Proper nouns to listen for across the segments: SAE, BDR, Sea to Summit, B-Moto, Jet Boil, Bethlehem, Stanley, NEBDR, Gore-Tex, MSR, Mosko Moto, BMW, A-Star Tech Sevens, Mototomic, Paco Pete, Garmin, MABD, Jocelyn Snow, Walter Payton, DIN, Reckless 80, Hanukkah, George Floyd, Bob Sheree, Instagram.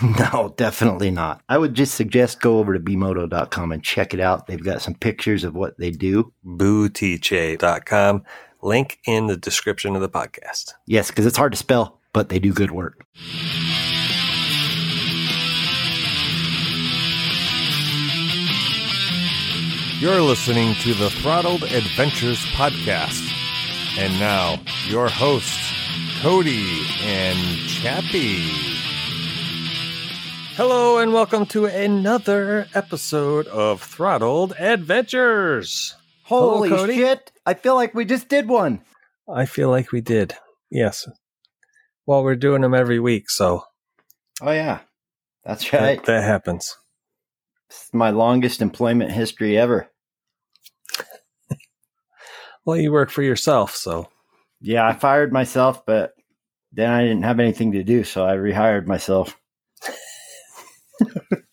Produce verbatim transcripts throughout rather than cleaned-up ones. No, definitely not. I would just suggest go over to b moto dot com and check it out. They've got some pictures of what they do. Bootiche dot com. Link in the description of the podcast. Yes, because it's hard to spell, but they do good work. You're listening to the Throttled Adventures Podcast. And now, your hosts, Cody and Chappie. Hello, and welcome to another episode of Throttled Adventures. Hello, Holy Cody. Shit, I feel like we just did one. I feel like we did, yes. Well, we're doing them every week, so. Oh, yeah, that's right. That, that happens. It's my longest employment history ever. Well, you work for yourself, so. Yeah, I fired myself, but then I didn't have anything to do, so I rehired myself. The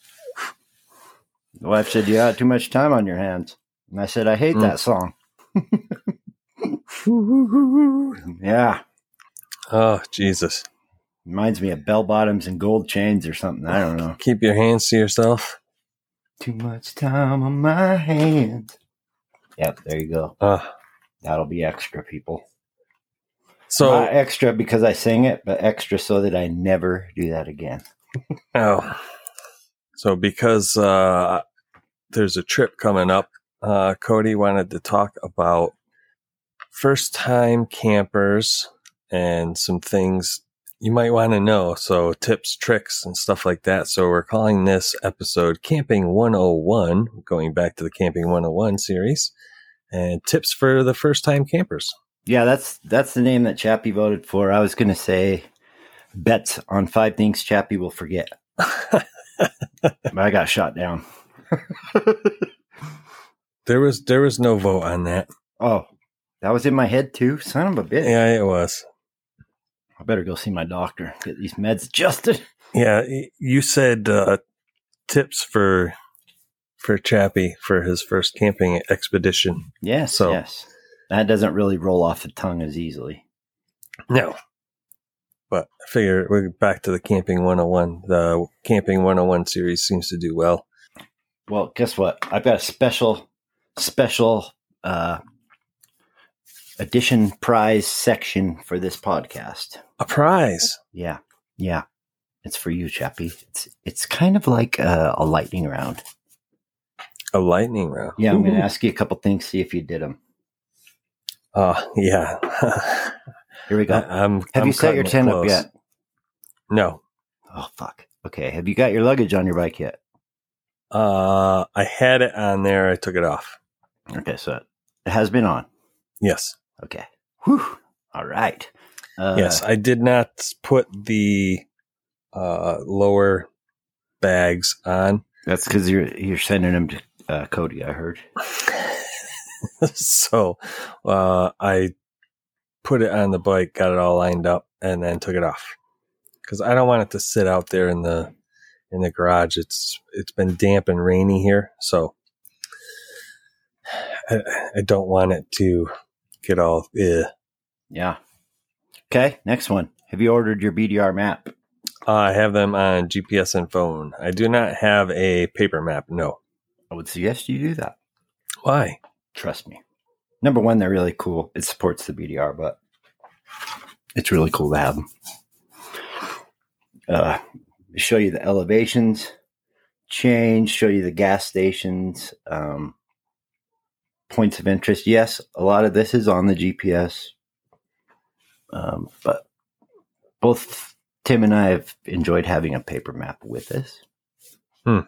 wife said, you had too much time on your hands. And I said, I hate mm. that song. Yeah. Oh, Jesus. Reminds me of bell bottoms and gold chains or something. I don't know. Keep your hands to yourself. Too much time on my hands. Yep, there you go. Uh, That'll be extra, people. So not extra because I sing it, but extra so that I never do that again. Oh, so because uh, there's a trip coming up, uh, Cody wanted to talk about first-time campers and some things you might want to know, so tips, tricks, and stuff like that. So we're calling this episode Camping one oh one, going back to the Camping one oh one series, and tips for the first-time campers. Yeah, that's that's the name that Chappie voted for. I was going to say bets on five things Chappie will forget. But I got shot down. There was there was no vote on that. Oh, that was in my head too? Son of a bitch. Yeah, it was. I better go see my doctor. Get these meds adjusted. Yeah, you said uh, tips for for Chappie for his first camping expedition. Yes, so, yes. That doesn't really roll off the tongue as easily. No. But I figure we're back to the Camping one oh one. The Camping one oh one series seems to do well. Well, guess what? I've got a special, special uh, edition prize section for this podcast. A prize? Yeah. Yeah. It's for you, Chappie. It's it's kind of like a, a lightning round. A lightning round? Yeah, I'm going to ask you a couple things, see if you did them. Oh, uh, yeah. Here we go. I'm, Have I'm you set your tent up yet? No. Oh, fuck. Okay. Have you got your luggage on your bike yet? Uh, I had it on there. I took it off. Okay. So it has been on. Yes. Okay. Whew. All right. Uh, yes. I did not put the uh, lower bags on. That's because you're, you're sending them to uh, Cody, I heard. So uh, I... put it on the bike, got it all lined up, and then took it off because I don't want it to sit out there in the in the garage. It's it's been damp and rainy here, so I, I don't want it to get all eh. Yeah. Okay, next one. Have you ordered your B D R map? Uh, I have them on G P S and phone. I do not have a paper map. No. I would suggest you do that. Why? Trust me. Number one, they're really cool. It supports the B D R, but it's really cool to have them. Uh, show you the elevations change, show you the gas stations, um, points of interest. Yes, a lot of this is on the G P S, um, but both Tim and I have enjoyed having a paper map with us. Hmm.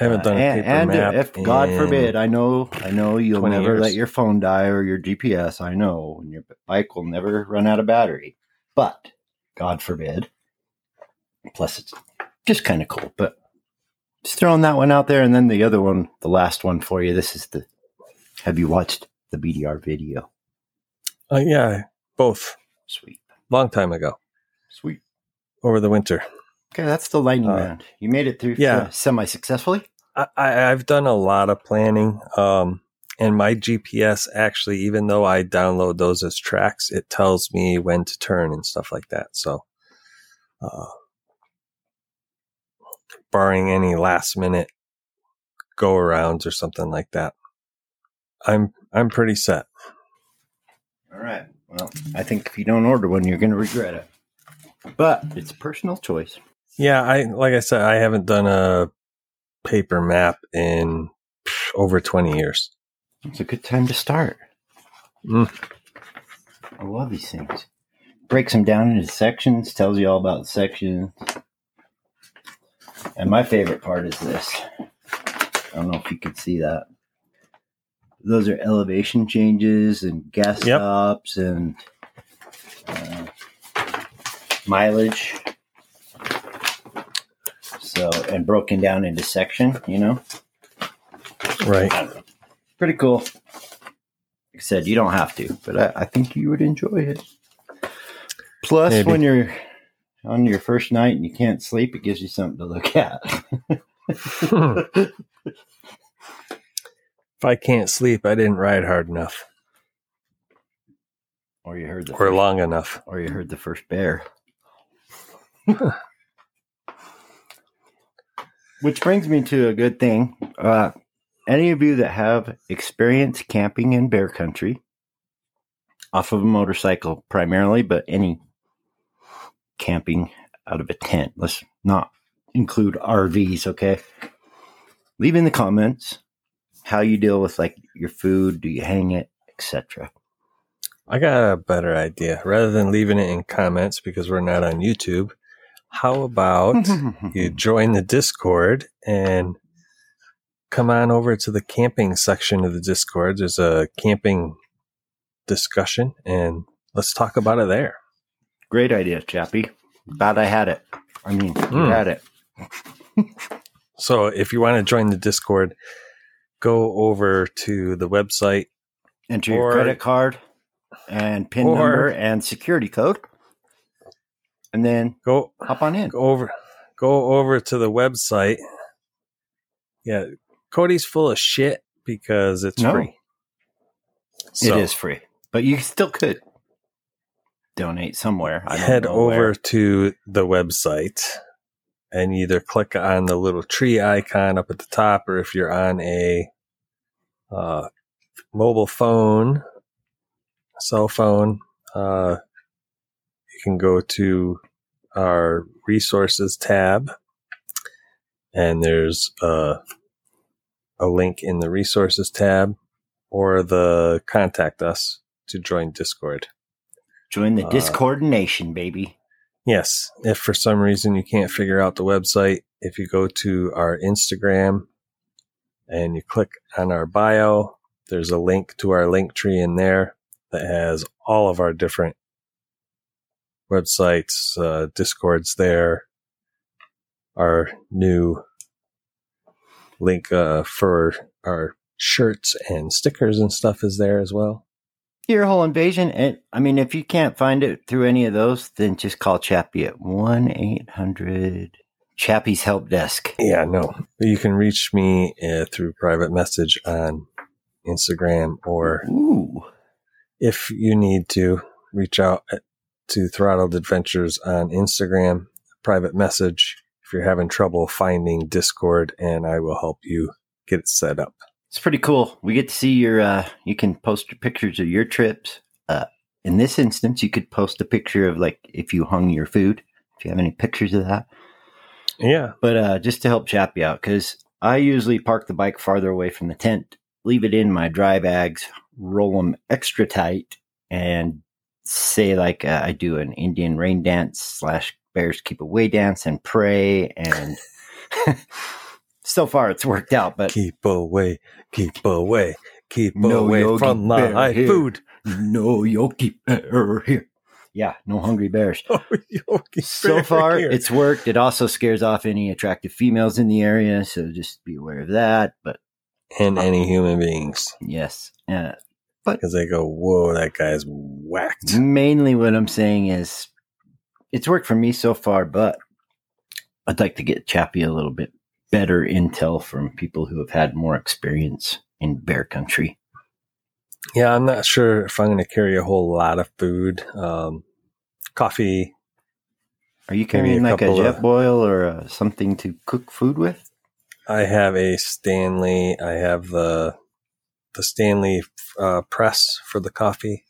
I haven't done uh, a paper and, map. And if, God forbid, I know, I know you'll never years. let your phone die or your G P S. I know, and your bike will never run out of battery. But God forbid. Plus, it's just kind of cool. But just throwing that one out there, and then the other one, the last one for you. This is the. Have you watched the B D R video? Uh, yeah, both. Sweet. Long time ago. Sweet. Over the winter. Okay, that's the lightning uh, round. You made it through yeah. semi-successfully? I, I, I've done a lot of planning. Um, and my G P S, actually, even though I download those as tracks, it tells me when to turn and stuff like that. So, uh, barring any last-minute go-arounds or something like that, I'm I'm pretty set. All right. Well, I think if you don't order one, you're going to regret it. But it's a personal choice. Yeah, I like I said, I haven't done a paper map in pff, over twenty years. It's a good time to start. Mm. I love these things. Breaks them down into sections, tells you all about the sections. And my favorite part is this. I don't know if you can see that. Those are elevation changes and gas yep. stops and uh, mileage. So, and broken down into section, you know? Right. Know. Pretty cool. Like I said, you don't have to, but I, I think you would enjoy it. Plus, Maybe. when you're on your first night and you can't sleep, it gives you something to look at. hmm. If I can't sleep, I didn't ride hard enough. Or you heard the or first, long enough. Or you heard the first bear. Which brings me to a good thing. Uh, any of you that have experience camping in bear country, off of a motorcycle primarily, but any camping out of a tent. Let's not include R Vs, okay? Leave in the comments how you deal with, like, your food, do you hang it, et cetera. I got a better idea. Rather than leaving it in comments because we're not on YouTube, how about you join the Discord and come on over to the camping section of the Discord. There's a camping discussion, and let's talk about it there. Great idea, Chappie. Glad I had it. I mean, mm. you had it. So if you want to join the Discord, go over to the website. Enter your or, credit card and PIN or, number and security code. And then go hop on in. Go over, go over to the website. Yeah. Cody's full of shit because it's no, free. So, it is free. But you still could donate somewhere. I head over where. to the website. And either click on the little tree icon up at the top, or if you're on a uh, mobile phone, cell phone, uh, you can go to our resources tab. And there's uh, a link in the resources tab or the contact us to join Discord. Join the Discord uh, nation, baby. Yes, if for some reason you can't figure out the website, if you go to our Instagram and you click on our bio, there's a link to our link tree in there that has all of our different websites, uh, Discords there, our new link uh, for our shirts and stickers and stuff is there as well. Your whole invasion, and I mean, if you can't find it through any of those, then just call Chappie at one eight hundred Chappie's Help Desk. Yeah, no. You can reach me uh, through private message on Instagram, or Ooh. if you need to, reach out to Throttled Adventures on Instagram, private message, if you're having trouble finding Discord, and I will help you get it set up. It's pretty cool. We get to see your, uh, you can post your pictures of your trips, uh, In this instance, you could post a picture of, like, if you hung your food, if you have any pictures of that. Yeah. But uh, just to help Chappie out, because I usually park the bike farther away from the tent, leave it in my dry bags, roll them extra tight, and say, like, uh, I do an Indian rain dance slash bears keep away dance and pray. And so far it's worked out, but keep away, keep away, keep no away from my food. No yogi bear here. Yeah, no hungry bears. No yogi so bear far, here. It's worked. It also scares off any attractive females in the area, so just be aware of that. But and um, any human beings. Yes. Uh, but because they go, whoa, that guy's whacked. Mainly what I'm saying is it's worked for me so far, but I'd like to get Chappie a little bit better intel from people who have had more experience in bear country. Yeah, I'm not sure if I'm going to carry a whole lot of food. Um, coffee. Are you carrying a like a Jet Boil or uh, something to cook food with? I have a Stanley. I have the the Stanley uh, press for the coffee.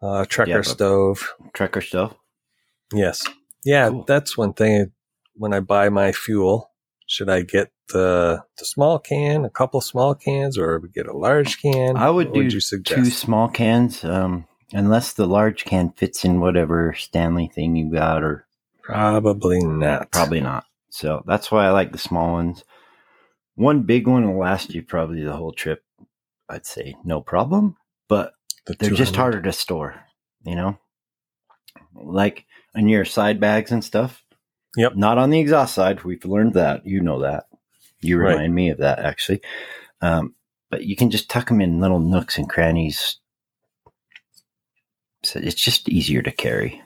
Uh, Trekker yeah, stove. Trekker stove? Yes. Yeah, cool. That's one thing. When I buy my fuel, should I get the the small can, a couple small cans, or get a large can? I would what do would you two small cans, um, unless the large can fits in whatever Stanley thing you got, or probably not. Probably not. So that's why I like the small ones. One big one will last you probably the whole trip. I'd say no problem, but the they're just harder to store. You know, like in your side bags and stuff. Yep. Not on the exhaust side. We've learned that. You know that. You remind right. me of that, actually. Um, but you can just tuck them in little nooks and crannies. So it's just easier to carry.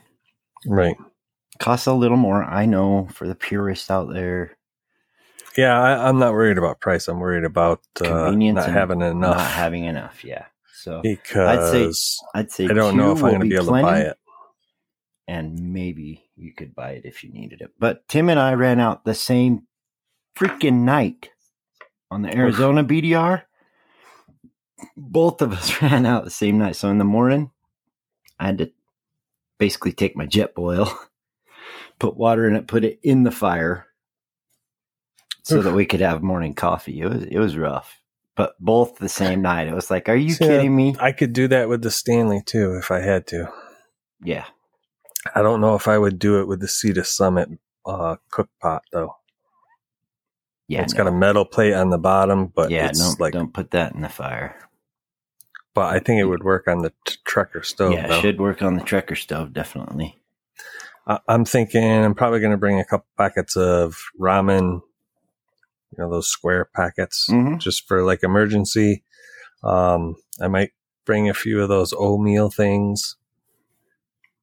Right. Costs a little more, I know, for the purists out there. Yeah, I, I'm not worried about price. I'm worried about uh, not having enough. Not having enough, yeah. So because I'd say, I'd say I don't know if I'm going to be able plenty. to buy it. And maybe you could buy it if you needed it. But Tim and I ran out the same freaking night on the Arizona B D R. Both of us ran out the same night. So in the morning, I had to basically take my Jet Boil, put water in it, put it in the fire so that we could have morning coffee. It was, it was rough. But both the same night. It was like, are you so kidding me? I could do that with the Stanley, too, if I had to. Yeah. I don't know if I would do it with the Sea to Summit uh, cook pot, though. Yeah, it's no. got a metal plate on the bottom, but yeah, it's no, like don't put that in the fire. But I think it would work on the t- Trekker stove. Yeah, though. It should work on the Trekker stove definitely. I- I'm thinking I'm probably going to bring a couple packets of ramen, you know, those square packets, mm-hmm. just for like emergency. Um, I might bring a few of those oatmeal things.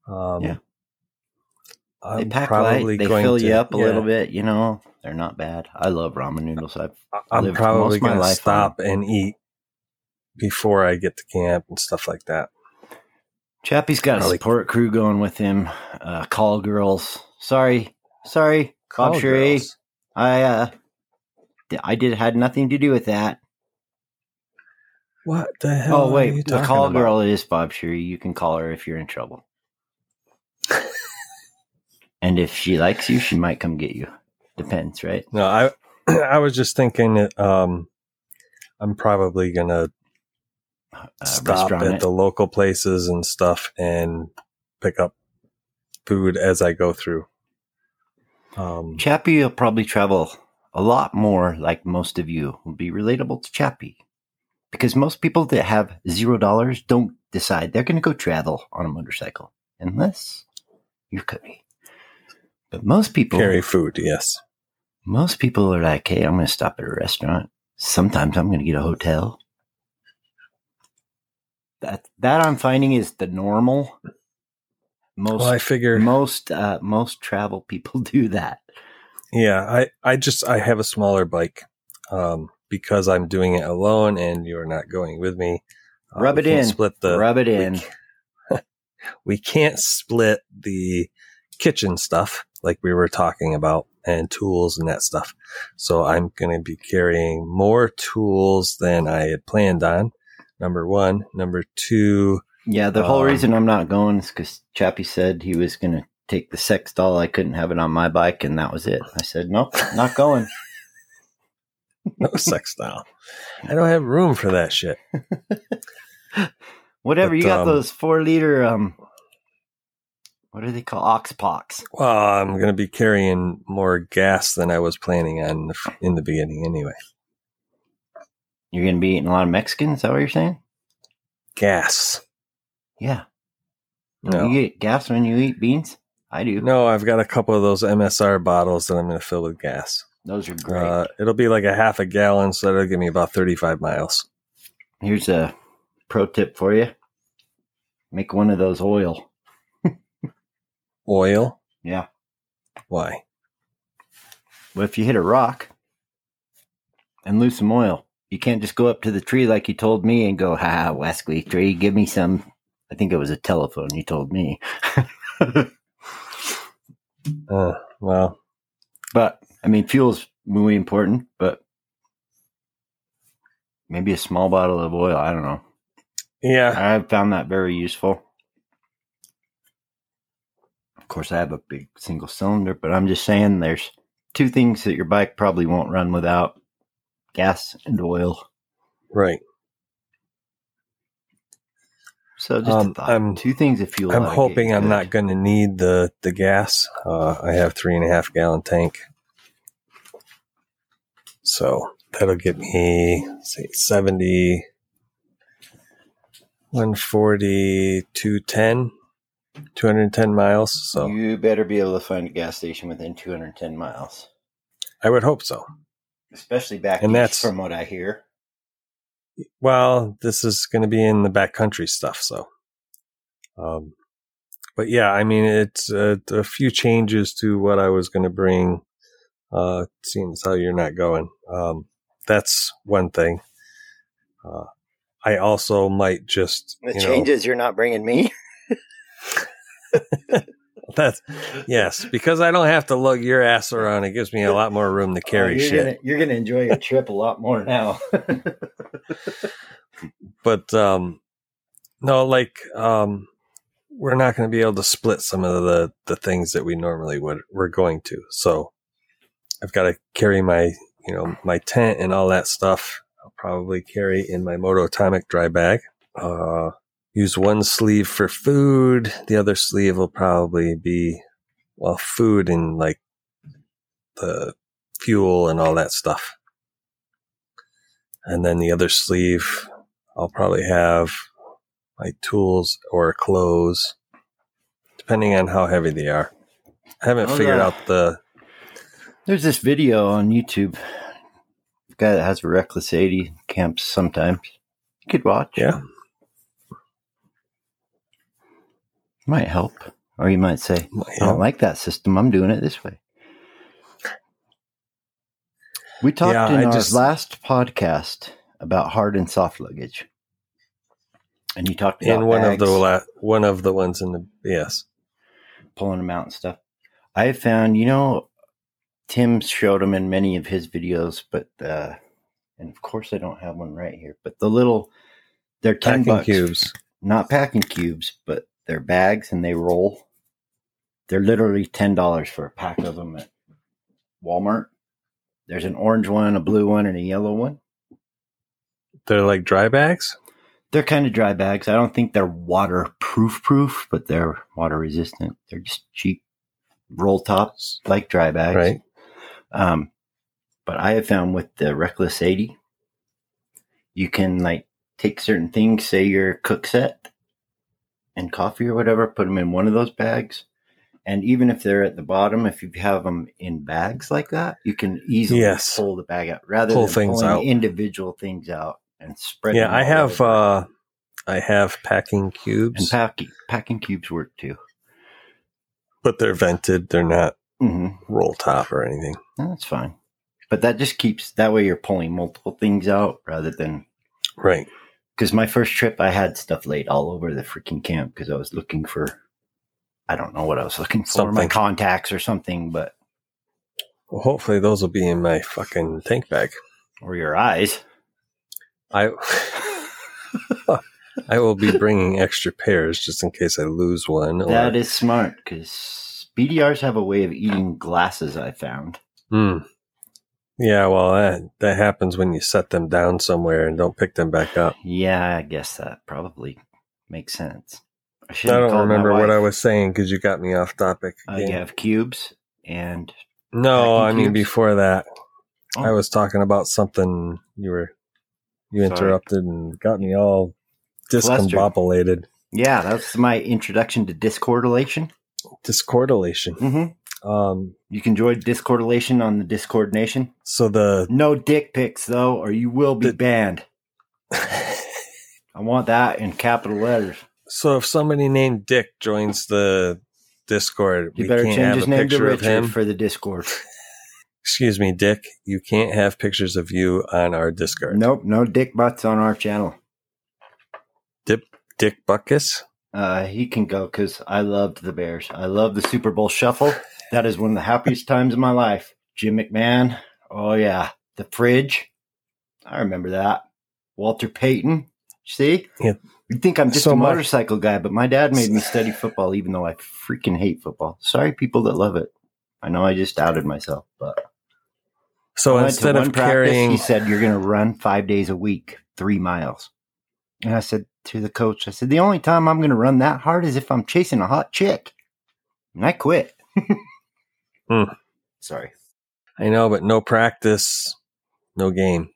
Um, yeah. I'm they pack light. They fill to, you up a yeah. little bit. You know, they're not bad. I love ramen noodles. I've I'm lived probably going to stop on. and eat before I get to camp and stuff like that. Chappie's got probably. a support crew going with him. Uh, call girls. Sorry, sorry, call girls. I uh, I did had nothing to do with that. What the hell? Oh wait, are you the call about? girl is Bob Sheree. You can call her if you're in trouble. And if she likes you, she might come get you. Depends, right? No, I I was just thinking that, um, I'm probably going to uh, stop at it. the local places and stuff and pick up food as I go through. Um, Chappie will probably travel a lot more, like most of you, will be relatable to Chappie. Because most people that have zero dollars don't decide they're going to go travel on a motorcycle. Unless you could be. But most people carry food, yes. Most people are like, hey, I'm going to stop at a restaurant. Sometimes I'm going to get a hotel. That that I'm finding is the normal. Most well, I figure most uh, most travel people do that. Yeah, I, I just I have a smaller bike um, because I'm doing it alone, and you're not going with me. Rub uh, it in. Split the rub it in. Week. We can't split the kitchen stuff like we were talking about and tools and that stuff. So I'm going to be carrying more tools than I had planned on. Number one. Number two, Yeah, the um, whole reason I'm not going is because Chappie said he was going to take the sex doll. I couldn't have it on my bike, and that was it. I said, nope, not going. No sex doll. I don't have room for that shit. Whatever, but, you got um, those four-liter, um, what are they called? Oxpox. Well, I'm going to be carrying more gas than I was planning on in the, in the beginning anyway. You're going to be eating a lot of Mexican? Is that what you're saying? Gas. Yeah. No. You get gas when you eat beans? I do. No, I've got a couple of those M S R bottles that I'm going to fill with gas. Those are great. Uh, it'll be like a half a gallon, so that'll give me about thirty-five miles. Here's a pro tip for you. Make one of those oil. Oil? Yeah. Why? Well, if you hit a rock and lose some oil, you can't just go up to the tree like you told me and go, ha, Wesley tree, give me some. I think it was a telephone you told me. uh, well. But, I mean, fuel's muy important, but maybe a small bottle of oil. I don't know. Yeah. I've found that very useful. Of course, I have a big single cylinder, but I'm just saying there's two things that your bike probably won't run without: gas and oil. Right. So just um, a thought. I'm, two things of fuel. I'm hoping I'm not going to need the, the gas. Uh, I have three and a half gallon tank. So that'll get me, let's see, seventy, one forty, two ten, two hundred ten miles. So you better be able to find a gas station within two hundred ten miles. I would hope so. Especially back and that's, from what I hear. Well, this is going to be in the backcountry stuff, so. Um, but yeah, I mean, it's a, a few changes to what I was going to bring, uh, seeing as how you're not going. Um, that's one thing. Uh, I also might just. The you changes know, you're not bringing me? That's yes, because I don't have to lug your ass around. It gives me a lot more room to carry oh, you're shit. Gonna, you're going to enjoy your trip a lot more now. But um, no, like um, we're not going to be able to split some of the, the things that we normally would. We're going to, so I've got to carry my you know my tent and all that stuff. I'll probably carry in my Mototomic dry bag. Uh, Use one sleeve for food. The other sleeve will probably be, well, food and like the fuel and all that stuff. And then the other sleeve, I'll probably have my tools or clothes, depending on how heavy they are. I haven't oh, figured yeah. out the. There's this video on YouTube. The guy that has a Reckless eighty camps sometimes. You could watch. Yeah. Might help, or you might say, might I don't like that system. I'm doing it this way. We talked yeah, in I our just... last podcast about hard and soft luggage, and you talked about in one bags, of the la- one of the ones in the yes, pulling them out and stuff. I found, you know, Tim showed them in many of his videos, but uh, and of course I don't have one right here. But the little, they're ten packing bucks, cubes, not packing cubes, but they're bags and they roll. They're literally ten dollars for a pack of them at Walmart. There's an orange one, a blue one, and a yellow one. They're like dry bags? They're kind of dry bags. I don't think they're waterproof proof, but they're water resistant. They're just cheap roll tops like dry bags. Right. Um, but I have found with the Reckless eighty, you can like take certain things, say your cook set and coffee or whatever, put them in one of those bags. And even if they're at the bottom, if you have them in bags like that, you can easily yes. pull the bag out rather pull than things pulling out. individual things out and spreading. Yeah, them I have uh, I have packing cubes. And packing packing cubes work too. But they're vented. They're not mm-hmm. roll top or anything. No, that's fine. But that just keeps, that way you're pulling multiple things out rather than. Right. Because my first trip, I had stuff laid all over the freaking camp because I was looking for, I don't know what I was looking for, something. my contacts or something, but. Well, hopefully those will be in my fucking tank bag. Or your eyes. I I will be bringing extra pairs just in case I lose one. Or... That is smart, because B D Rs have a way of eating glasses, I found. Hmm. Yeah, well, that, that happens when you set them down somewhere and don't pick them back up. Yeah, I guess that probably makes sense. I, I don't remember what I was saying because you got me off topic. Uh, you have cubes and... No, I mean, cubes. Before that, oh. I was talking about something you were... You interrupted Sorry. and got me all discombobulated. Yeah, that's my introduction to discordylation. Discordylation. Mm-hmm. Um, you can join discordylation on the Discord Nation. So the no dick pics though, or you will be the, banned. I want that in capital letters. So if somebody named Dick joins the Discord, you we better can't change have his a name to Richard for the Discord. Excuse me, Dick, you can't have pictures of you on our Discord. Nope, no dick butts on our channel. Dip, Dick Buckus? Uh, he can go because I loved the Bears. I love the Super Bowl shuffle. That is one of the happiest times of my life. Jim McMahon. Oh, yeah. The fridge. I remember that. Walter Payton. See? Yeah. You think I'm just so a motorcycle much. guy, but my dad made me study football even though I freaking hate football. Sorry, people that love it. I know I just doubted myself, but... So instead of carrying, practice, he said, you're going to run five days a week, three miles. And I said to the coach, I said, the only time I'm going to run that hard is if I'm chasing a hot chick. And I quit. mm. Sorry. I know, but no practice, no game.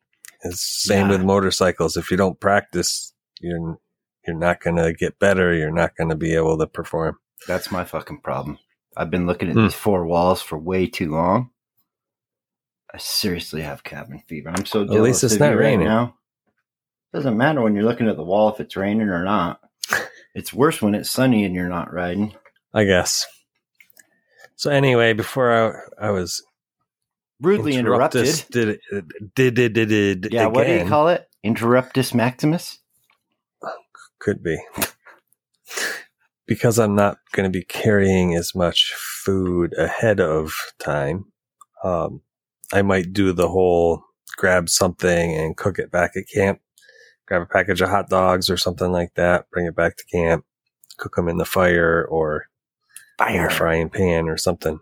It's the same yeah. with motorcycles. If you don't practice, you're, you're not going to get better. You're not going to be able to perform. That's my fucking problem. I've been looking at mm. these four walls for way too long. I seriously have cabin fever. I'm so jealous. At least it's not raining. Right now. Doesn't matter when you're looking at the wall if it's raining or not. It's worse when it's sunny and you're not riding. I guess. So anyway, before I, I was rudely interrupted. Did did did did Yeah, again. What do you call it? Interruptus maximus? Could be. Because I'm not going to be carrying as much food ahead of time. Um I might do the whole grab something and cook it back at camp, grab a package of hot dogs or something like that, bring it back to camp, cook them in the fire or fire frying pan or something.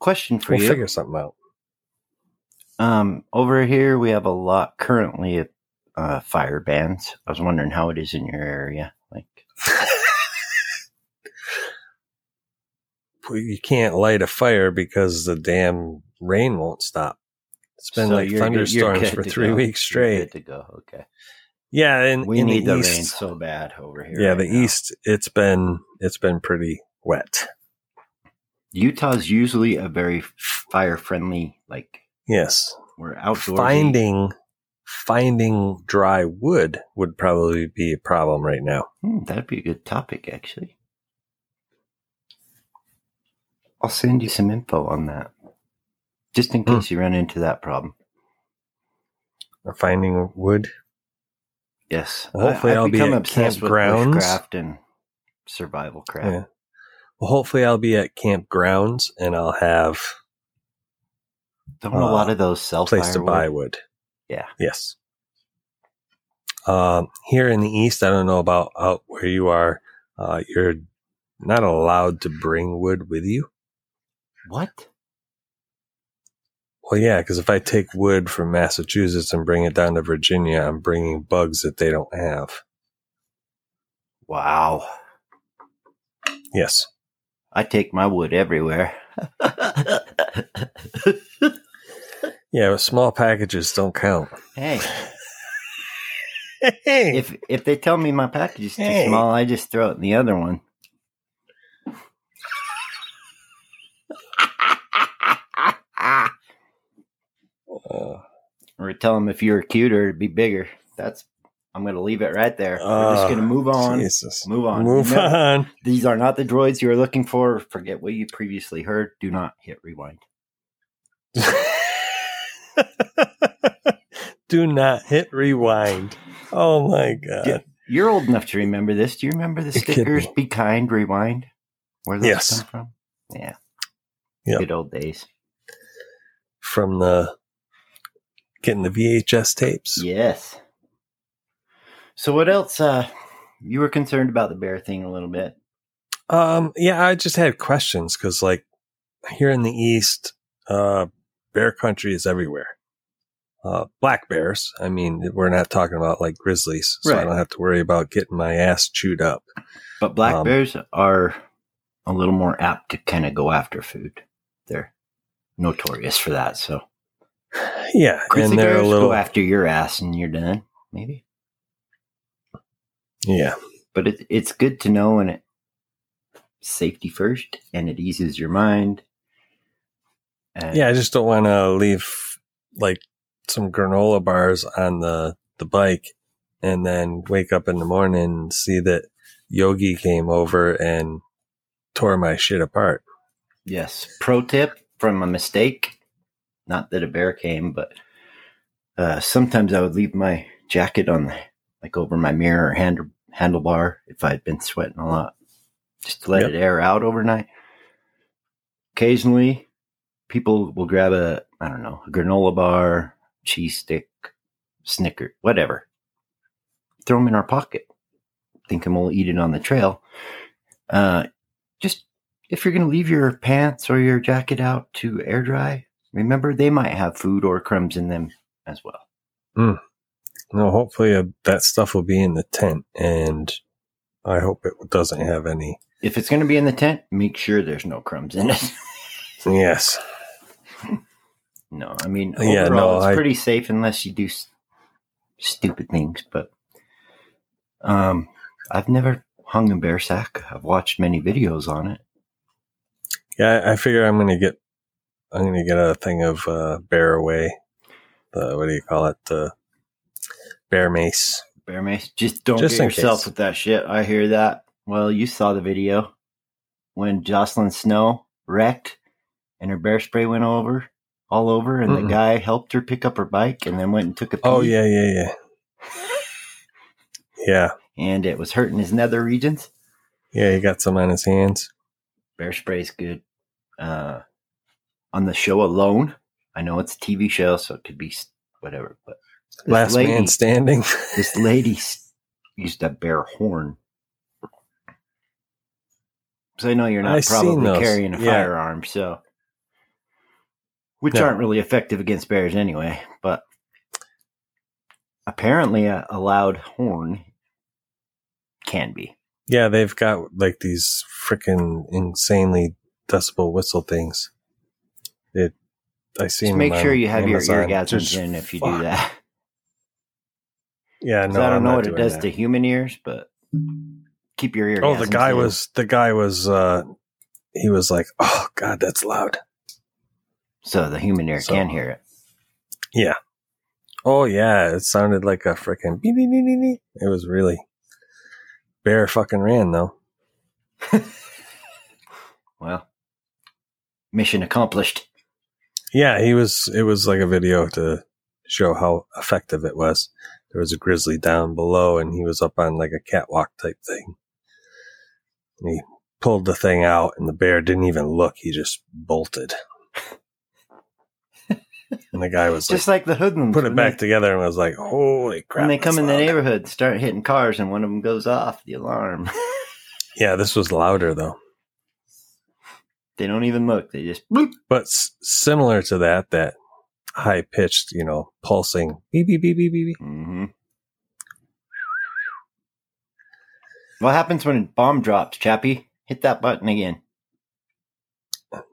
Question for we'll you. We'll figure something out. Um, over here, we have a lot currently of uh, fire bans. I was wondering how it is in your area. Like, you can't light a fire because the damn rain won't stop. It's been so like thunderstorms for three go. weeks straight. You're good to go. Okay. Yeah, and we in need the, the east, rain so bad over here. Yeah, right the now. east. It's been it's been pretty wet. Utah's usually a very fire friendly. Like yes, we're outdoors. Finding finding dry wood would probably be a problem right now. Hmm, that'd be a good topic, actually. I'll send you some info on that. Just in case mm. you run into that problem. Or finding wood? Yes. Well, hopefully I, I'll be at campgrounds. Bushcraft and survival craft. Yeah. Well, hopefully I'll be at campgrounds and I'll have... Don't uh, a lot of those sell place firewood. to buy wood. Yeah. Yes. Um, here in the East, I don't know about out where you are. Uh, you're not allowed to bring wood with you. What? Well, yeah, because if I take wood from Massachusetts and bring it down to Virginia, I'm bringing bugs that they don't have. Wow. Yes. I take my wood everywhere. Yeah, small packages don't count. Hey. hey. If if they tell me my package is too hey. small, I just throw it in the other one. Uh, or tell them if you're cuter, it'd be bigger. That's I'm going to leave it right there. Uh, We're just going to move on. Jesus. Move on. Move no, on. These are not the droids you are looking for. Forget what you previously heard. Do not hit rewind. Do not hit rewind. Oh, my God. Yeah, you're old enough to remember this. Do you remember the stickers, Be Kind, Rewind? Where those yes. come from? Yeah. Yep. Good old days. From the... Getting the V H S tapes. Yes. So what else? Uh, you were concerned about the bear thing a little bit. Um, yeah, I just had questions because, like, here in the East, uh, bear country is everywhere. Uh, black bears. I mean, we're not talking about like grizzlies, so right. I don't have to worry about getting my ass chewed up. But black um, bears are a little more apt to kind of go after food. They're notorious for that. So yeah, grizzly and they're bears a little go after your ass, and you're done. Maybe. Yeah, but it, it's good to know, and it safety first, and it eases your mind. And yeah, I just don't want to leave like some granola bars on the, the bike and then wake up in the morning and see that Yogi came over and tore my shit apart. Yes. Pro tip from a mistake. Not that a bear came, but uh, sometimes I would leave my jacket on the, like over my mirror or hand, handlebar if I'd been sweating a lot, just to let yep. it air out overnight. Occasionally people will grab a, I don't know, a granola bar, cheese stick, Snickers, whatever. Throw them in our pocket. Thinking we'll eat it on the trail. Uh, just if you're going to leave your pants or your jacket out to air dry, remember they might have food or crumbs in them as well. Mm. No, hopefully uh, that stuff will be in the tent, and I hope it doesn't have any. If it's going to be in the tent, make sure there's no crumbs in it. Yes. No, I mean, overall, yeah, no, it's I, pretty safe unless you do s- stupid things. But um, I've never hung a bear sack. I've watched many videos on it. Yeah, I, I figure I'm going to get I'm going to get a thing of uh, bear away. The, what do you call it? The bear mace. Bear mace. Just don't Just get yourself case. With that shit. I hear that. Well, you saw the video when Jocelyn Snow wrecked and her bear spray went over. All over, and Mm-mm. the guy helped her pick up her bike and then went and took a pee. Oh, yeah, yeah, yeah. Yeah. And it was hurting his nether regions. Yeah, he got some on his hands. Bear spray's good. Uh, on the show alone, I know it's a T V show, so it could be whatever. But Last lady, man standing. This lady used a bear horn. So I know you're not I've probably carrying a yeah. firearm, so... Which no. aren't really effective against bears anyway, but apparently a, a loud horn can be. Yeah, they've got like these freaking insanely decibel whistle things. It, I see. Just make sure you have Amazon. Your eargasms in if you fuck. do that. Yeah, no, I don't I'm know what it does that. to human ears, but keep your eargasms. Oh, the guy in. was the guy was uh, he was like, oh god, that's loud. So the human ear so, can hear it. Yeah. Oh, yeah. It sounded like a freaking beep, beep, beep, beep, beep. It was really... Bear fucking ran, though. Well, mission accomplished. Yeah, he was... It was like a video to show how effective it was. There was a grizzly down below, and he was up on like a catwalk type thing. And he pulled the thing out, and the bear didn't even look. He just bolted. And the guy was just like, like the hoodlums put it back they, together and was like, holy crap. When they come in loud. The neighborhood, start hitting cars, and one of them goes off the alarm. Yeah, this was louder though. They don't even look. They just bloop. But s- similar to that, that high pitched, you know, pulsing beep, beep, beep, beep, beep. Mm-hmm. What happens when a bomb drops, Chappie? Hit that button again.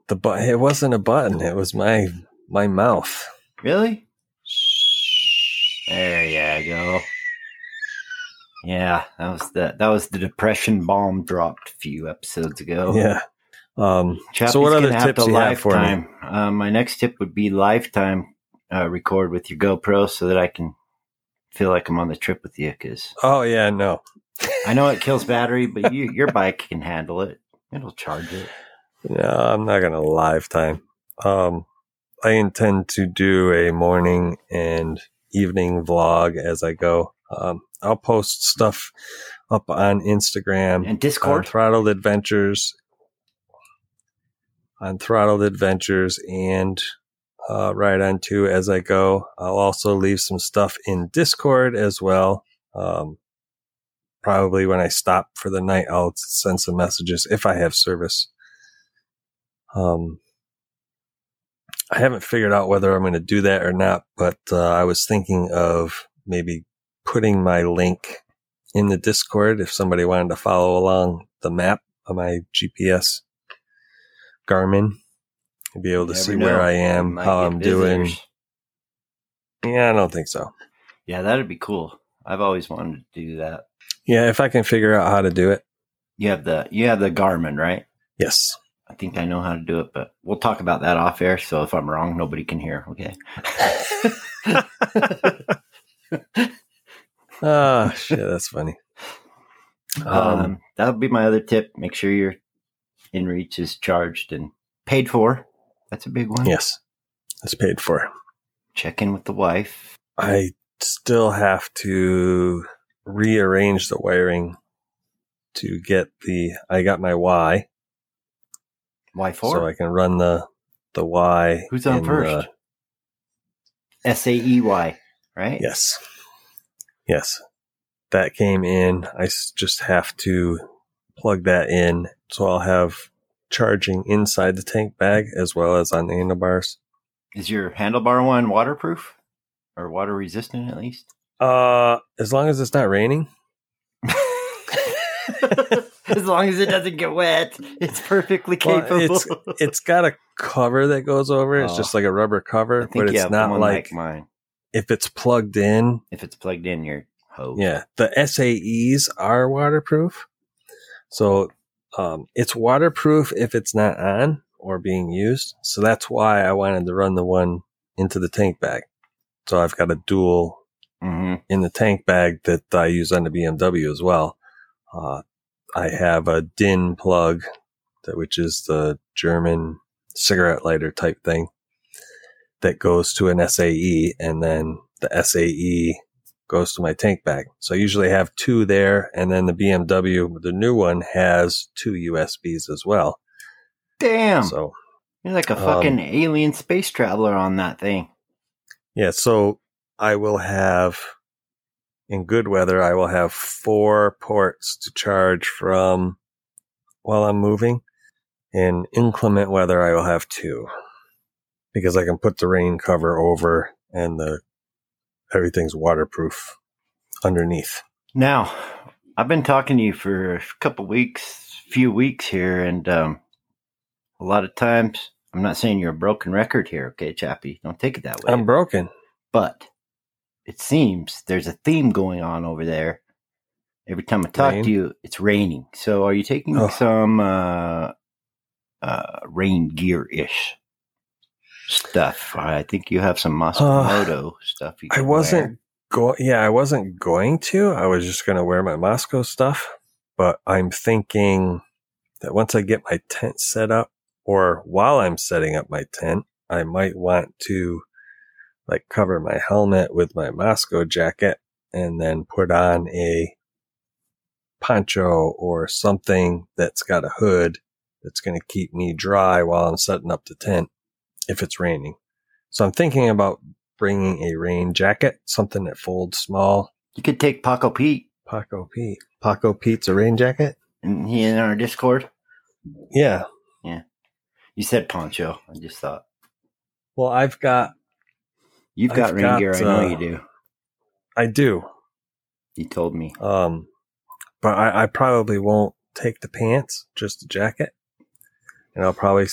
The but It wasn't a button. It was my. My mouth. Really? There you go. Yeah, that was the that was the depression bomb dropped a few episodes ago. Yeah. Um, so what other tips do you have for me? Uh, my next tip would be lifetime uh, record with your GoPro so that I can feel like I'm on the trip with you. Cause oh yeah, no. I know it kills battery, but you, your bike can handle it. It'll charge it. No, I'm not gonna lifetime. Um. I intend to do a morning and evening vlog as I go. Um, I'll post stuff up on Instagram and Discord, on Throttled Adventures, on Throttled Adventures, and uh, Ride On Two as I go. I'll also leave some stuff in Discord as well. Um, probably when I stop for the night, I'll send some messages if I have service. Um, I haven't figured out whether I'm going to do that or not, but uh, I was thinking of maybe putting my link in the Discord if somebody wanted to follow along the map of my G P S Garmin and be able to see know. where I am, how I'm visitors. doing. Yeah, I don't think so. Yeah, that'd be cool. I've always wanted to do that. Yeah, if I can figure out how to do it. You have the you have the Garmin, right? Yes. I think I know how to do it, but we'll talk about that off air. So if I'm wrong, nobody can hear. Okay. Oh, shit. That's funny. Um, um, that would be my other tip. Make sure your InReach is charged and paid for. That's a big one. Yes. It's paid for. Check in with the wife. I still have to rearrange the wiring to get the, I got my Y. Y four, so I can run the the Y. Who's on in, first? Uh, S A E Y, right? Yes, yes. That came in. I just have to plug that in, so I'll have charging inside the tank bag as well as on the handlebars. Is your handlebar one waterproof or water resistant at least? Uh, as long as it's not raining. As long as it doesn't get wet, it's perfectly capable. Well, it's, it's got a cover that goes over. It's oh. just like a rubber cover, think, but it's yeah, not like, like mine. If it's plugged in. If it's plugged in, you're hosed. Yeah. The S A Es are waterproof. So um, it's waterproof if it's not on or being used. So that's why I wanted to run the one into the tank bag. So I've got a dual mm-hmm. in the tank bag that I use on the B M W as well. Uh, I have a D I N plug, that which is the German cigarette lighter type thing that goes to an S A E, and then the S A E goes to my tank bag. So I usually have two there, and then the B M W, the new one, has two U S Bs as well. Damn! So you're like a fucking um, alien space traveler on that thing. Yeah, so I will have... In good weather, I will have four ports to charge from while I'm moving. In inclement weather, I will have two, because I can put the rain cover over and the everything's waterproof underneath. Now, I've been talking to you for a couple weeks, few weeks here, and um, a lot of times, I'm not saying you're a broken record here, okay, Chappie? Don't take it that way. I'm broken. But... It seems there's a theme going on over there. Every time I talk Rain. to you, it's raining. So are you taking oh. some uh, uh, rain gear-ish stuff? I think you have some Mosko Moto uh, stuff. You can I wasn't going. Yeah, I wasn't going to. I was just going to wear my Mosko stuff. But I'm thinking that once I get my tent set up, or while I'm setting up my tent, I might want to. Like cover my helmet with my Mosko jacket and then put on a poncho or something that's got a hood that's going to keep me dry while I'm setting up the tent if it's raining. So I'm thinking about bringing a rain jacket, something that folds small. You could take Paco Pete. Paco Pete. Paco Pete's a rain jacket? And he in our Discord? Yeah. Yeah. You said poncho. I just thought. Well, I've got... You've got I've rain got, gear. I know uh, you do. I do. You told me. Um, but I, I probably won't take the pants, just the jacket. And I'll probably...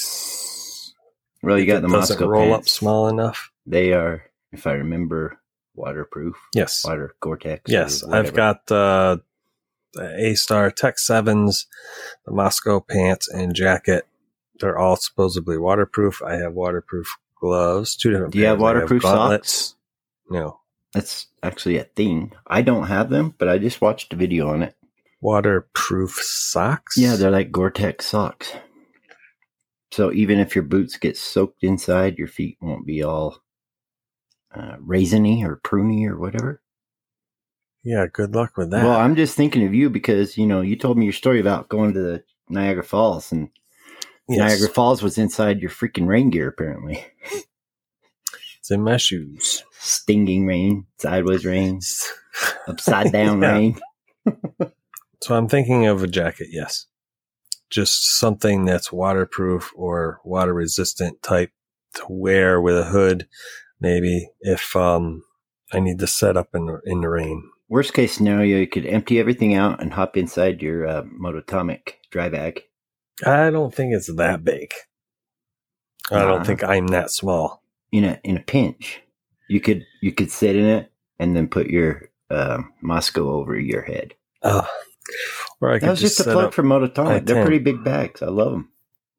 Well, you got the Mosko pants. Doesn't roll up small enough. They are, if I remember, waterproof. Yes. Water, Gore-Tex. Yes. I've got uh, the A-Star Tech Sevens, the Mosko pants, and jacket. They're all supposedly waterproof. I have waterproof gloves, two different. Do you have waterproof socks? No. That's actually a thing. I don't have them, but I just watched a video on it. Waterproof socks? Yeah, they're like Gore-Tex socks. So even if your boots get soaked inside, your feet won't be all uh, raisiny or pruny or whatever. Yeah, good luck with that. Well, I'm just thinking of you because, you know, you told me your story about going to the Niagara Falls and Yes. Niagara Falls was inside your freaking rain gear, apparently. It's in my shoes. Stinging rain, sideways rain, upside down rain. So I'm thinking of a jacket, yes. Just something that's waterproof or water resistant type to wear with a hood, maybe, if um, I need to set up in the, in the rain. Worst case scenario, you could empty everything out and hop inside your uh, Mototomic dry bag. I don't think it's that big. I don't uh, think I'm that small. In a in a pinch, you could you could sit in it and then put your uh, Mosko over your head. Oh, or I could that was just, just a plug for Mototomic. They're pretty big bags. I love them.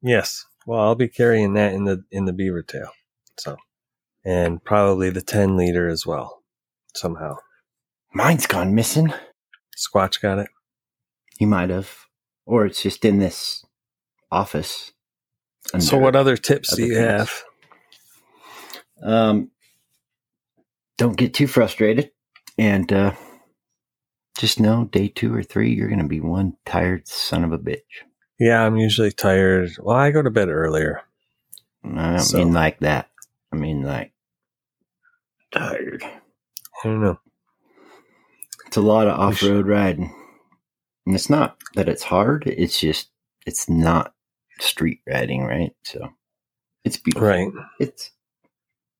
Yes. Well, I'll be carrying that in the in the beaver tail. So, and probably the ten liter as well. Somehow, mine's gone missing. Squatch got it. He might have, or it's just in this office. So what other tips other do you things. have? Um, don't get too frustrated. And uh, just know day two or three, you're going to be one tired son of a bitch. Yeah, I'm usually tired. Well, I go to bed earlier. I don't so. mean like that. I mean like tired. I don't know. It's a lot of off-road riding. And it's not that it's hard. It's just, it's not street riding, right? So it's beautiful. Right. It's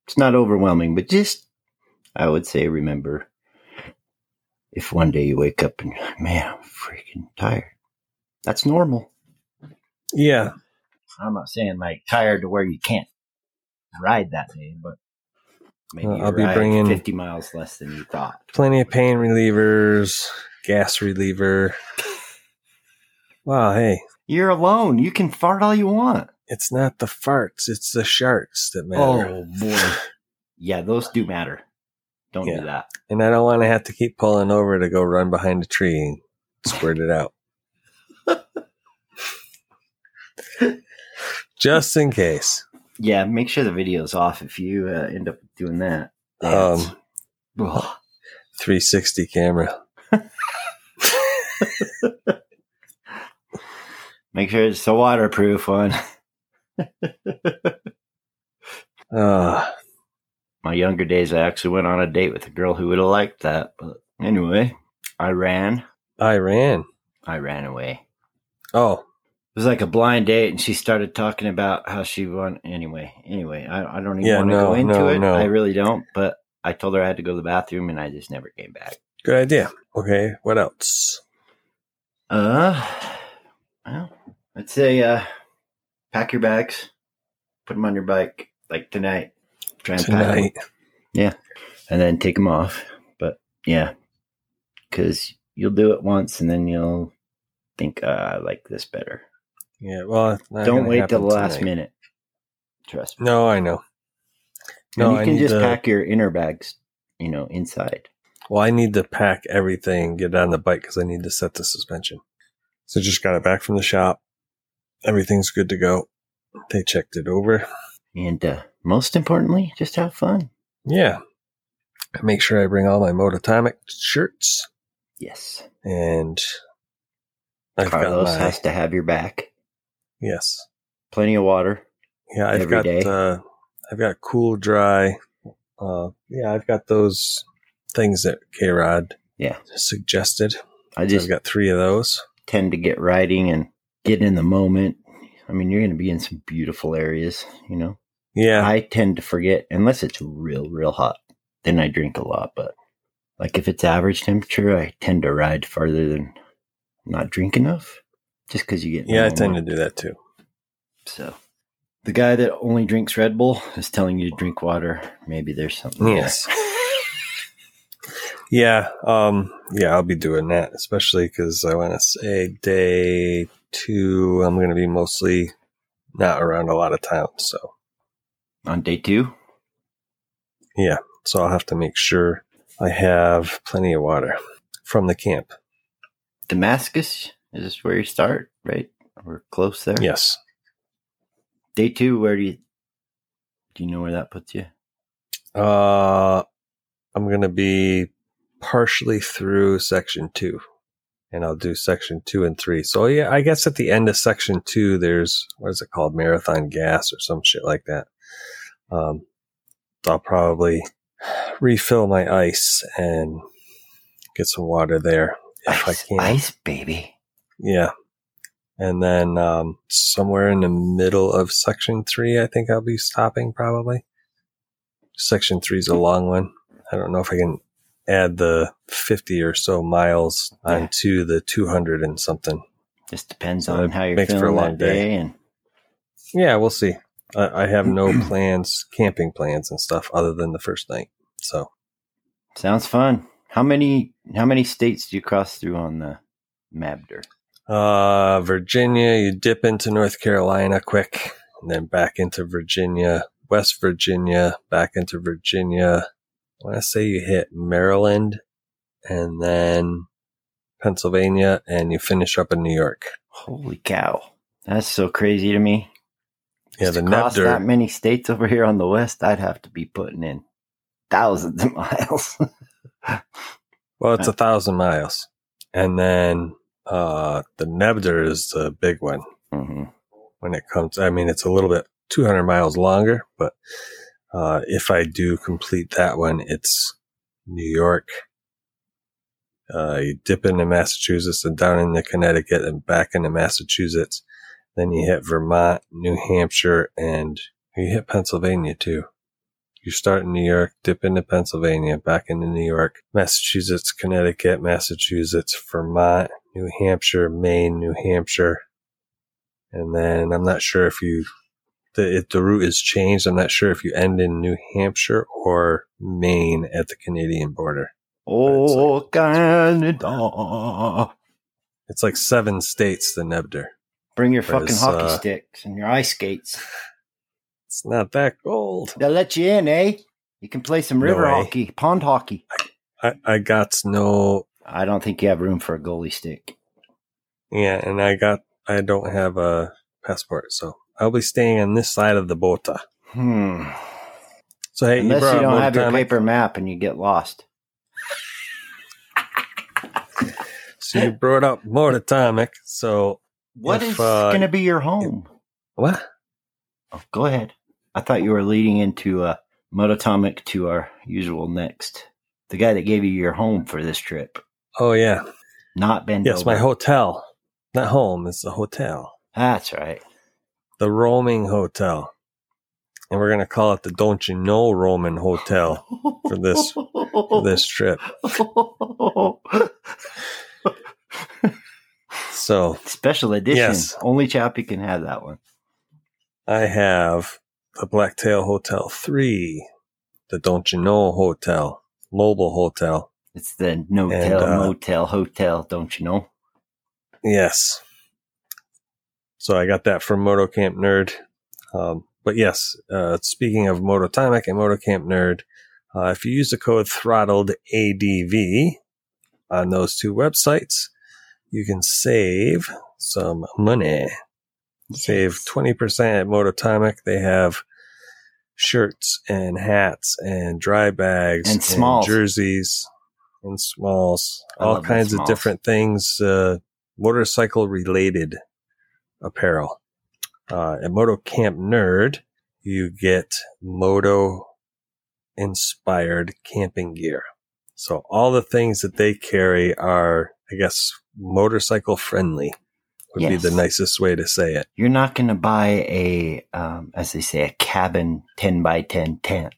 it's not overwhelming, but just I would say remember if one day you wake up and man, I'm freaking tired. That's normal. Yeah. I'm not saying like tired to where you can't ride that day, but maybe uh, I'll be bringing fifty miles less than you thought. Plenty of pain relievers, gas reliever. Wow, hey. You're alone. You can fart all you want. It's not the farts. It's the sharts that matter. Oh, boy. Yeah, those do matter. Don't yeah. do that. And I don't want to have to keep pulling over to go run behind a tree and squirt it out. Just in case. Yeah, make sure the video's off if you uh, end up doing that. That's, um, oh. three sixty camera. Make sure it's a waterproof one. uh, My younger days, I actually went on a date with a girl who would have liked that. But anyway, I ran. I ran. I ran away. Oh. It was like a blind date, and she started talking about how she won. Anyway, anyway, I, I don't even yeah, want to no, go into no, it. No. I really don't. But I told her I had to go to the bathroom, and I just never came back. Good idea. Okay, what else? Uh, well... I'd say uh, pack your bags, put them on your bike, like tonight. Try and tonight. pack them. Yeah. And then take them off. But yeah, because you'll do it once and then you'll think, uh, I like this better. Yeah. Well, don't wait till the last minute. Trust me. No, I know. No, and you can just to... pack your inner bags, you know, inside. Well, I need to pack everything, get on the bike because I need to set the suspension. So just got it back from the shop. Everything's good to go. They checked it over. And uh, most importantly, just have fun. Yeah. I make sure I bring all my Mototomic shirts. Yes. And I've Carlos got my, has to have your back. Yes. Plenty of water. Yeah, I've got uh, I've got cool dry. Uh, yeah, I've got those things that K-Rod yeah. suggested. I just so I've got three of those. Tend to get riding and get in the moment. I mean, you're going to be in some beautiful areas, you know? Yeah. I tend to forget, unless it's real, real hot. Then I drink a lot, but like if it's average temperature, I tend to ride farther than not drink enough just because you get. Yeah, I tend to do that too. So the guy that only drinks Red Bull is telling you to drink water. Maybe there's something else. Yeah, um, yeah, I'll be doing that, especially because I want to say day two, I'm going to be mostly not around a lot of towns. So on day two? Yeah, so I'll have to make sure I have plenty of water from the camp. Damascus is where you start, right? We're close there? Yes. Day two, where do you, do you know where that puts you? Uh, I'm going to be... partially through section two, and I'll do section two and three. So yeah, I guess at the end of section two, there's what is it called, Marathon Gas or some shit like that. Um, I'll probably refill my ice and get some water there if ice, I can. Ice, baby. Yeah. And then um, somewhere in the middle of section three, I think I'll be stopping probably. Section three is a long one. I don't know if I can add the fifty or so miles yeah. onto the two hundred and something. Just depends on uh, how you're feeling for a long that day. day and- yeah, we'll see. I, I have no plans, camping plans and stuff other than the first night. So sounds fun. How many how many states do you cross through on the M A B D R? Uh, Virginia, you dip into North Carolina quick, and then back into Virginia, West Virginia, back into Virginia. I want to say you hit Maryland, and then Pennsylvania, and you finish up in New York. Holy cow. That's so crazy to me. Yeah, the N E B D R. Across that many states over here on the West, I'd have to be putting in thousands of miles. Well, it's a thousand miles. And then... Uh, the N E B D R is the big one mm-hmm. when it comes. I mean, it's a little bit two hundred miles longer, but uh, if I do complete that one, it's New York. Uh, you dip into Massachusetts and down into Connecticut and back into Massachusetts. Then you hit Vermont, New Hampshire, and you hit Pennsylvania too. You start in New York, dip into Pennsylvania, back into New York, Massachusetts, Connecticut, Massachusetts, Vermont, New Hampshire, Maine, New Hampshire. And then I'm not sure if you, the, if the route is changed, I'm not sure if you end in New Hampshire or Maine at the Canadian border. Oh, it's like, Canada. It's like seven states, the N E B D R. Bring your fucking Whereas, hockey uh, sticks and your ice skates. It's not that cold. They'll let you in, eh? You can play some river no hockey, pond hockey. I, I, I got no. I don't think you have room for a goalie stick. Yeah, and I got. I don't have a passport, so I'll be staying on this side of the Bota. Hmm. So hey, unless you, you don't have your paper map and you get lost. So you brought up Mototomic. So what if, is uh, going to be your home? What? Oh, go ahead. I thought you were leading into uh, Mototomic to our usual next. The guy that gave you your home for this trip. Oh, yeah. Not Bendover. Yes, my hotel. Not home. It's the hotel. That's right. The roaming hotel. And we're going to call it the Don't You Know Roman Hotel for this for this trip. So special edition. Yes. Only Chappie can have that one. I have the Blacktail Hotel three, the Don't You Know Hotel, Mobile Hotel. It's the no-tell, uh, motel, hotel, don't you know? Yes. So I got that from Moto Camp Nerd. Um, but yes, uh, speaking of Mototomic and Moto Camp Nerd, uh, if you use the code THROTTLEDADV on those two websites, you can save some money. Yes. Save twenty percent at Mototomic. They have shirts and hats and dry bags and, and jerseys and smalls, I all kinds smalls. of different things, uh, motorcycle-related apparel. Uh, at Moto Camp Nerd, you get moto-inspired camping gear. So all the things that they carry are, I guess, motorcycle-friendly. Would yes. be the nicest way to say it. You're not going to buy a, um, as they say, a cabin ten by ten tent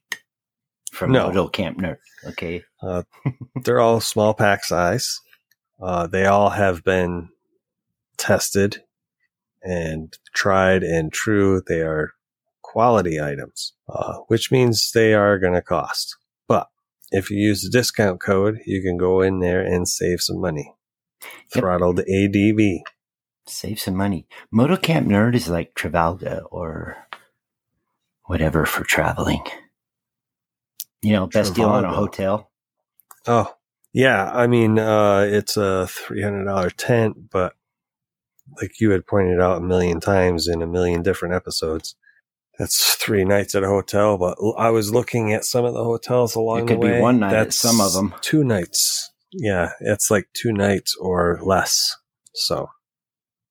from no. Moto Camp Nerd. Okay. Uh, they're all small pack size. Uh, they all have been tested and tried and true. They are quality items, uh, which means they are going to cost. But if you use the discount code, you can go in there and save some money. Yep. Throttled A D V. Save some money. Moto Camp Nerd is like Travalga or whatever for traveling. You know, best Travalga. Deal on a hotel. Oh, yeah. I mean, uh, it's a three hundred dollars tent, but like you had pointed out a million times in a million different episodes, that's three nights at a hotel. But I was looking at some of the hotels along the way. It could be one night at some of them. Two nights. Yeah, it's like two nights or less. So.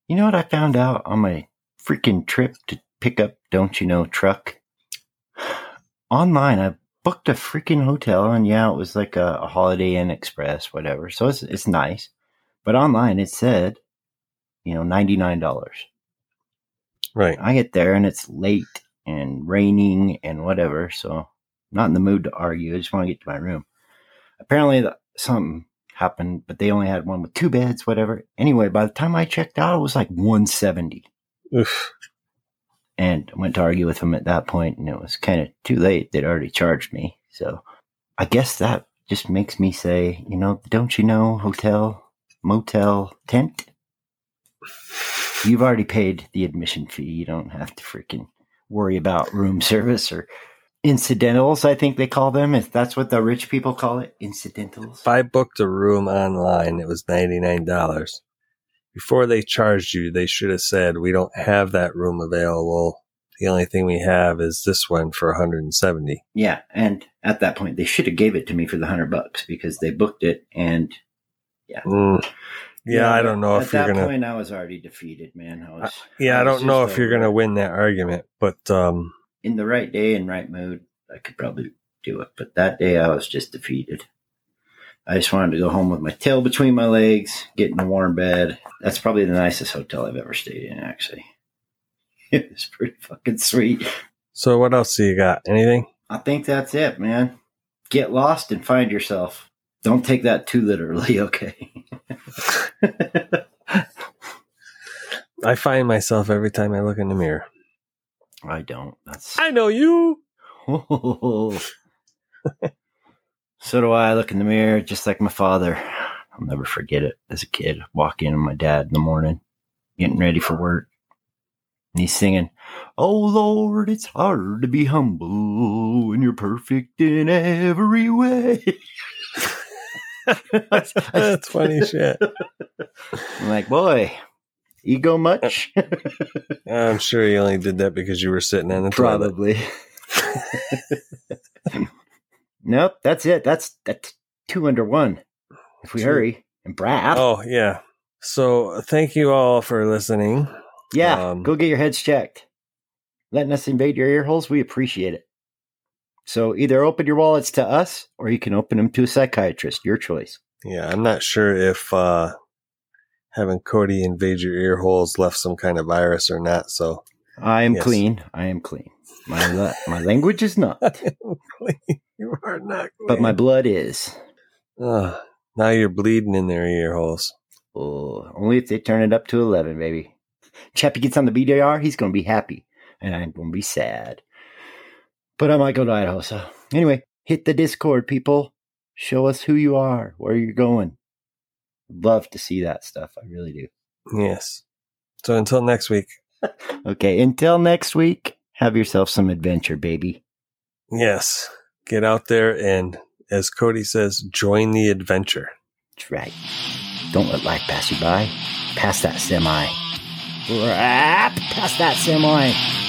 You know what I found out on my freaking trip to pick up Don't You Know truck? Online, I booked a freaking hotel, and yeah, it was like a, a Holiday Inn Express, whatever. So it's it's nice. But online it said, you know, ninety-nine dollars. Right. I get there and it's late and raining and whatever, so I'm not in the mood to argue. I just want to get to my room. Apparently the, something happened, but they only had one with two beds, whatever. Anyway, by the time I checked out, it was like one seventy. Oof. And I went to argue with them at that point, and it was kind of too late. They'd already charged me. So I guess that just makes me say, you know, don't you know, hotel, motel, tent? You've already paid the admission fee. You don't have to freaking worry about room service or incidentals, I think they call them. If that's what the rich people call it, incidentals. If I booked a room online, it was ninety-nine dollars. Before they charged you, they should have said, we don't have that room available. The only thing we have is this one for one hundred seventy dollars. Yeah, and at that point, they should have gave it to me for the one hundred bucks because they booked it, and yeah. Mm. Yeah, yeah, I don't know if you're going to... At that point, I was already defeated, man. I was, I, yeah, I, I don't know if you're going to win that argument, but... Um, in the right day and right mood, I could probably do it, but that day I was just defeated. I just wanted to go home with my tail between my legs, get in a warm bed. That's probably the nicest hotel I've ever stayed in, actually. It was pretty fucking sweet. So what else do you got? Anything? I think that's it, man. Get lost and find yourself. Don't take that too literally, okay? I find myself every time I look in the mirror. I don't. That's... I know you! So do I. I look in the mirror just like my father. I'll never forget it as a kid. Walk in on my dad in the morning, getting ready for work. And he's singing, "Oh Lord, it's hard to be humble when you're perfect in every way." That's funny shit. I'm like, boy, ego much? I'm sure he only did that because you were sitting in the Probably. toilet. Nope, that's it. That's that's two under one. If we two. hurry and brab. Oh yeah. So thank you all for listening. Yeah, um, go get your heads checked. Letting us invade your ear holes, we appreciate it. So either open your wallets to us, or you can open them to a psychiatrist. Your choice. Yeah, I'm not sure if uh, having Cody invade your ear holes left some kind of virus or not. So I am yes. clean. I am clean. My la- my language is not. You are not clean. But my blood is. Uh, now you're bleeding in their ear holes. Oh, only if they turn it up to eleven, baby. Chappie gets on the B D R, he's going to be happy. And I'm going to be sad. But I might go to Idaho, so. Anyway, hit the Discord, people. Show us who you are, where you're going. Love to see that stuff. I really do. Yes. So until next week. Okay, until next week, have yourself some adventure, baby. Yes. Get out there and, as Cody says, join the adventure. That's right. Don't let life pass you by. Pass that semi. Wrap past that semi.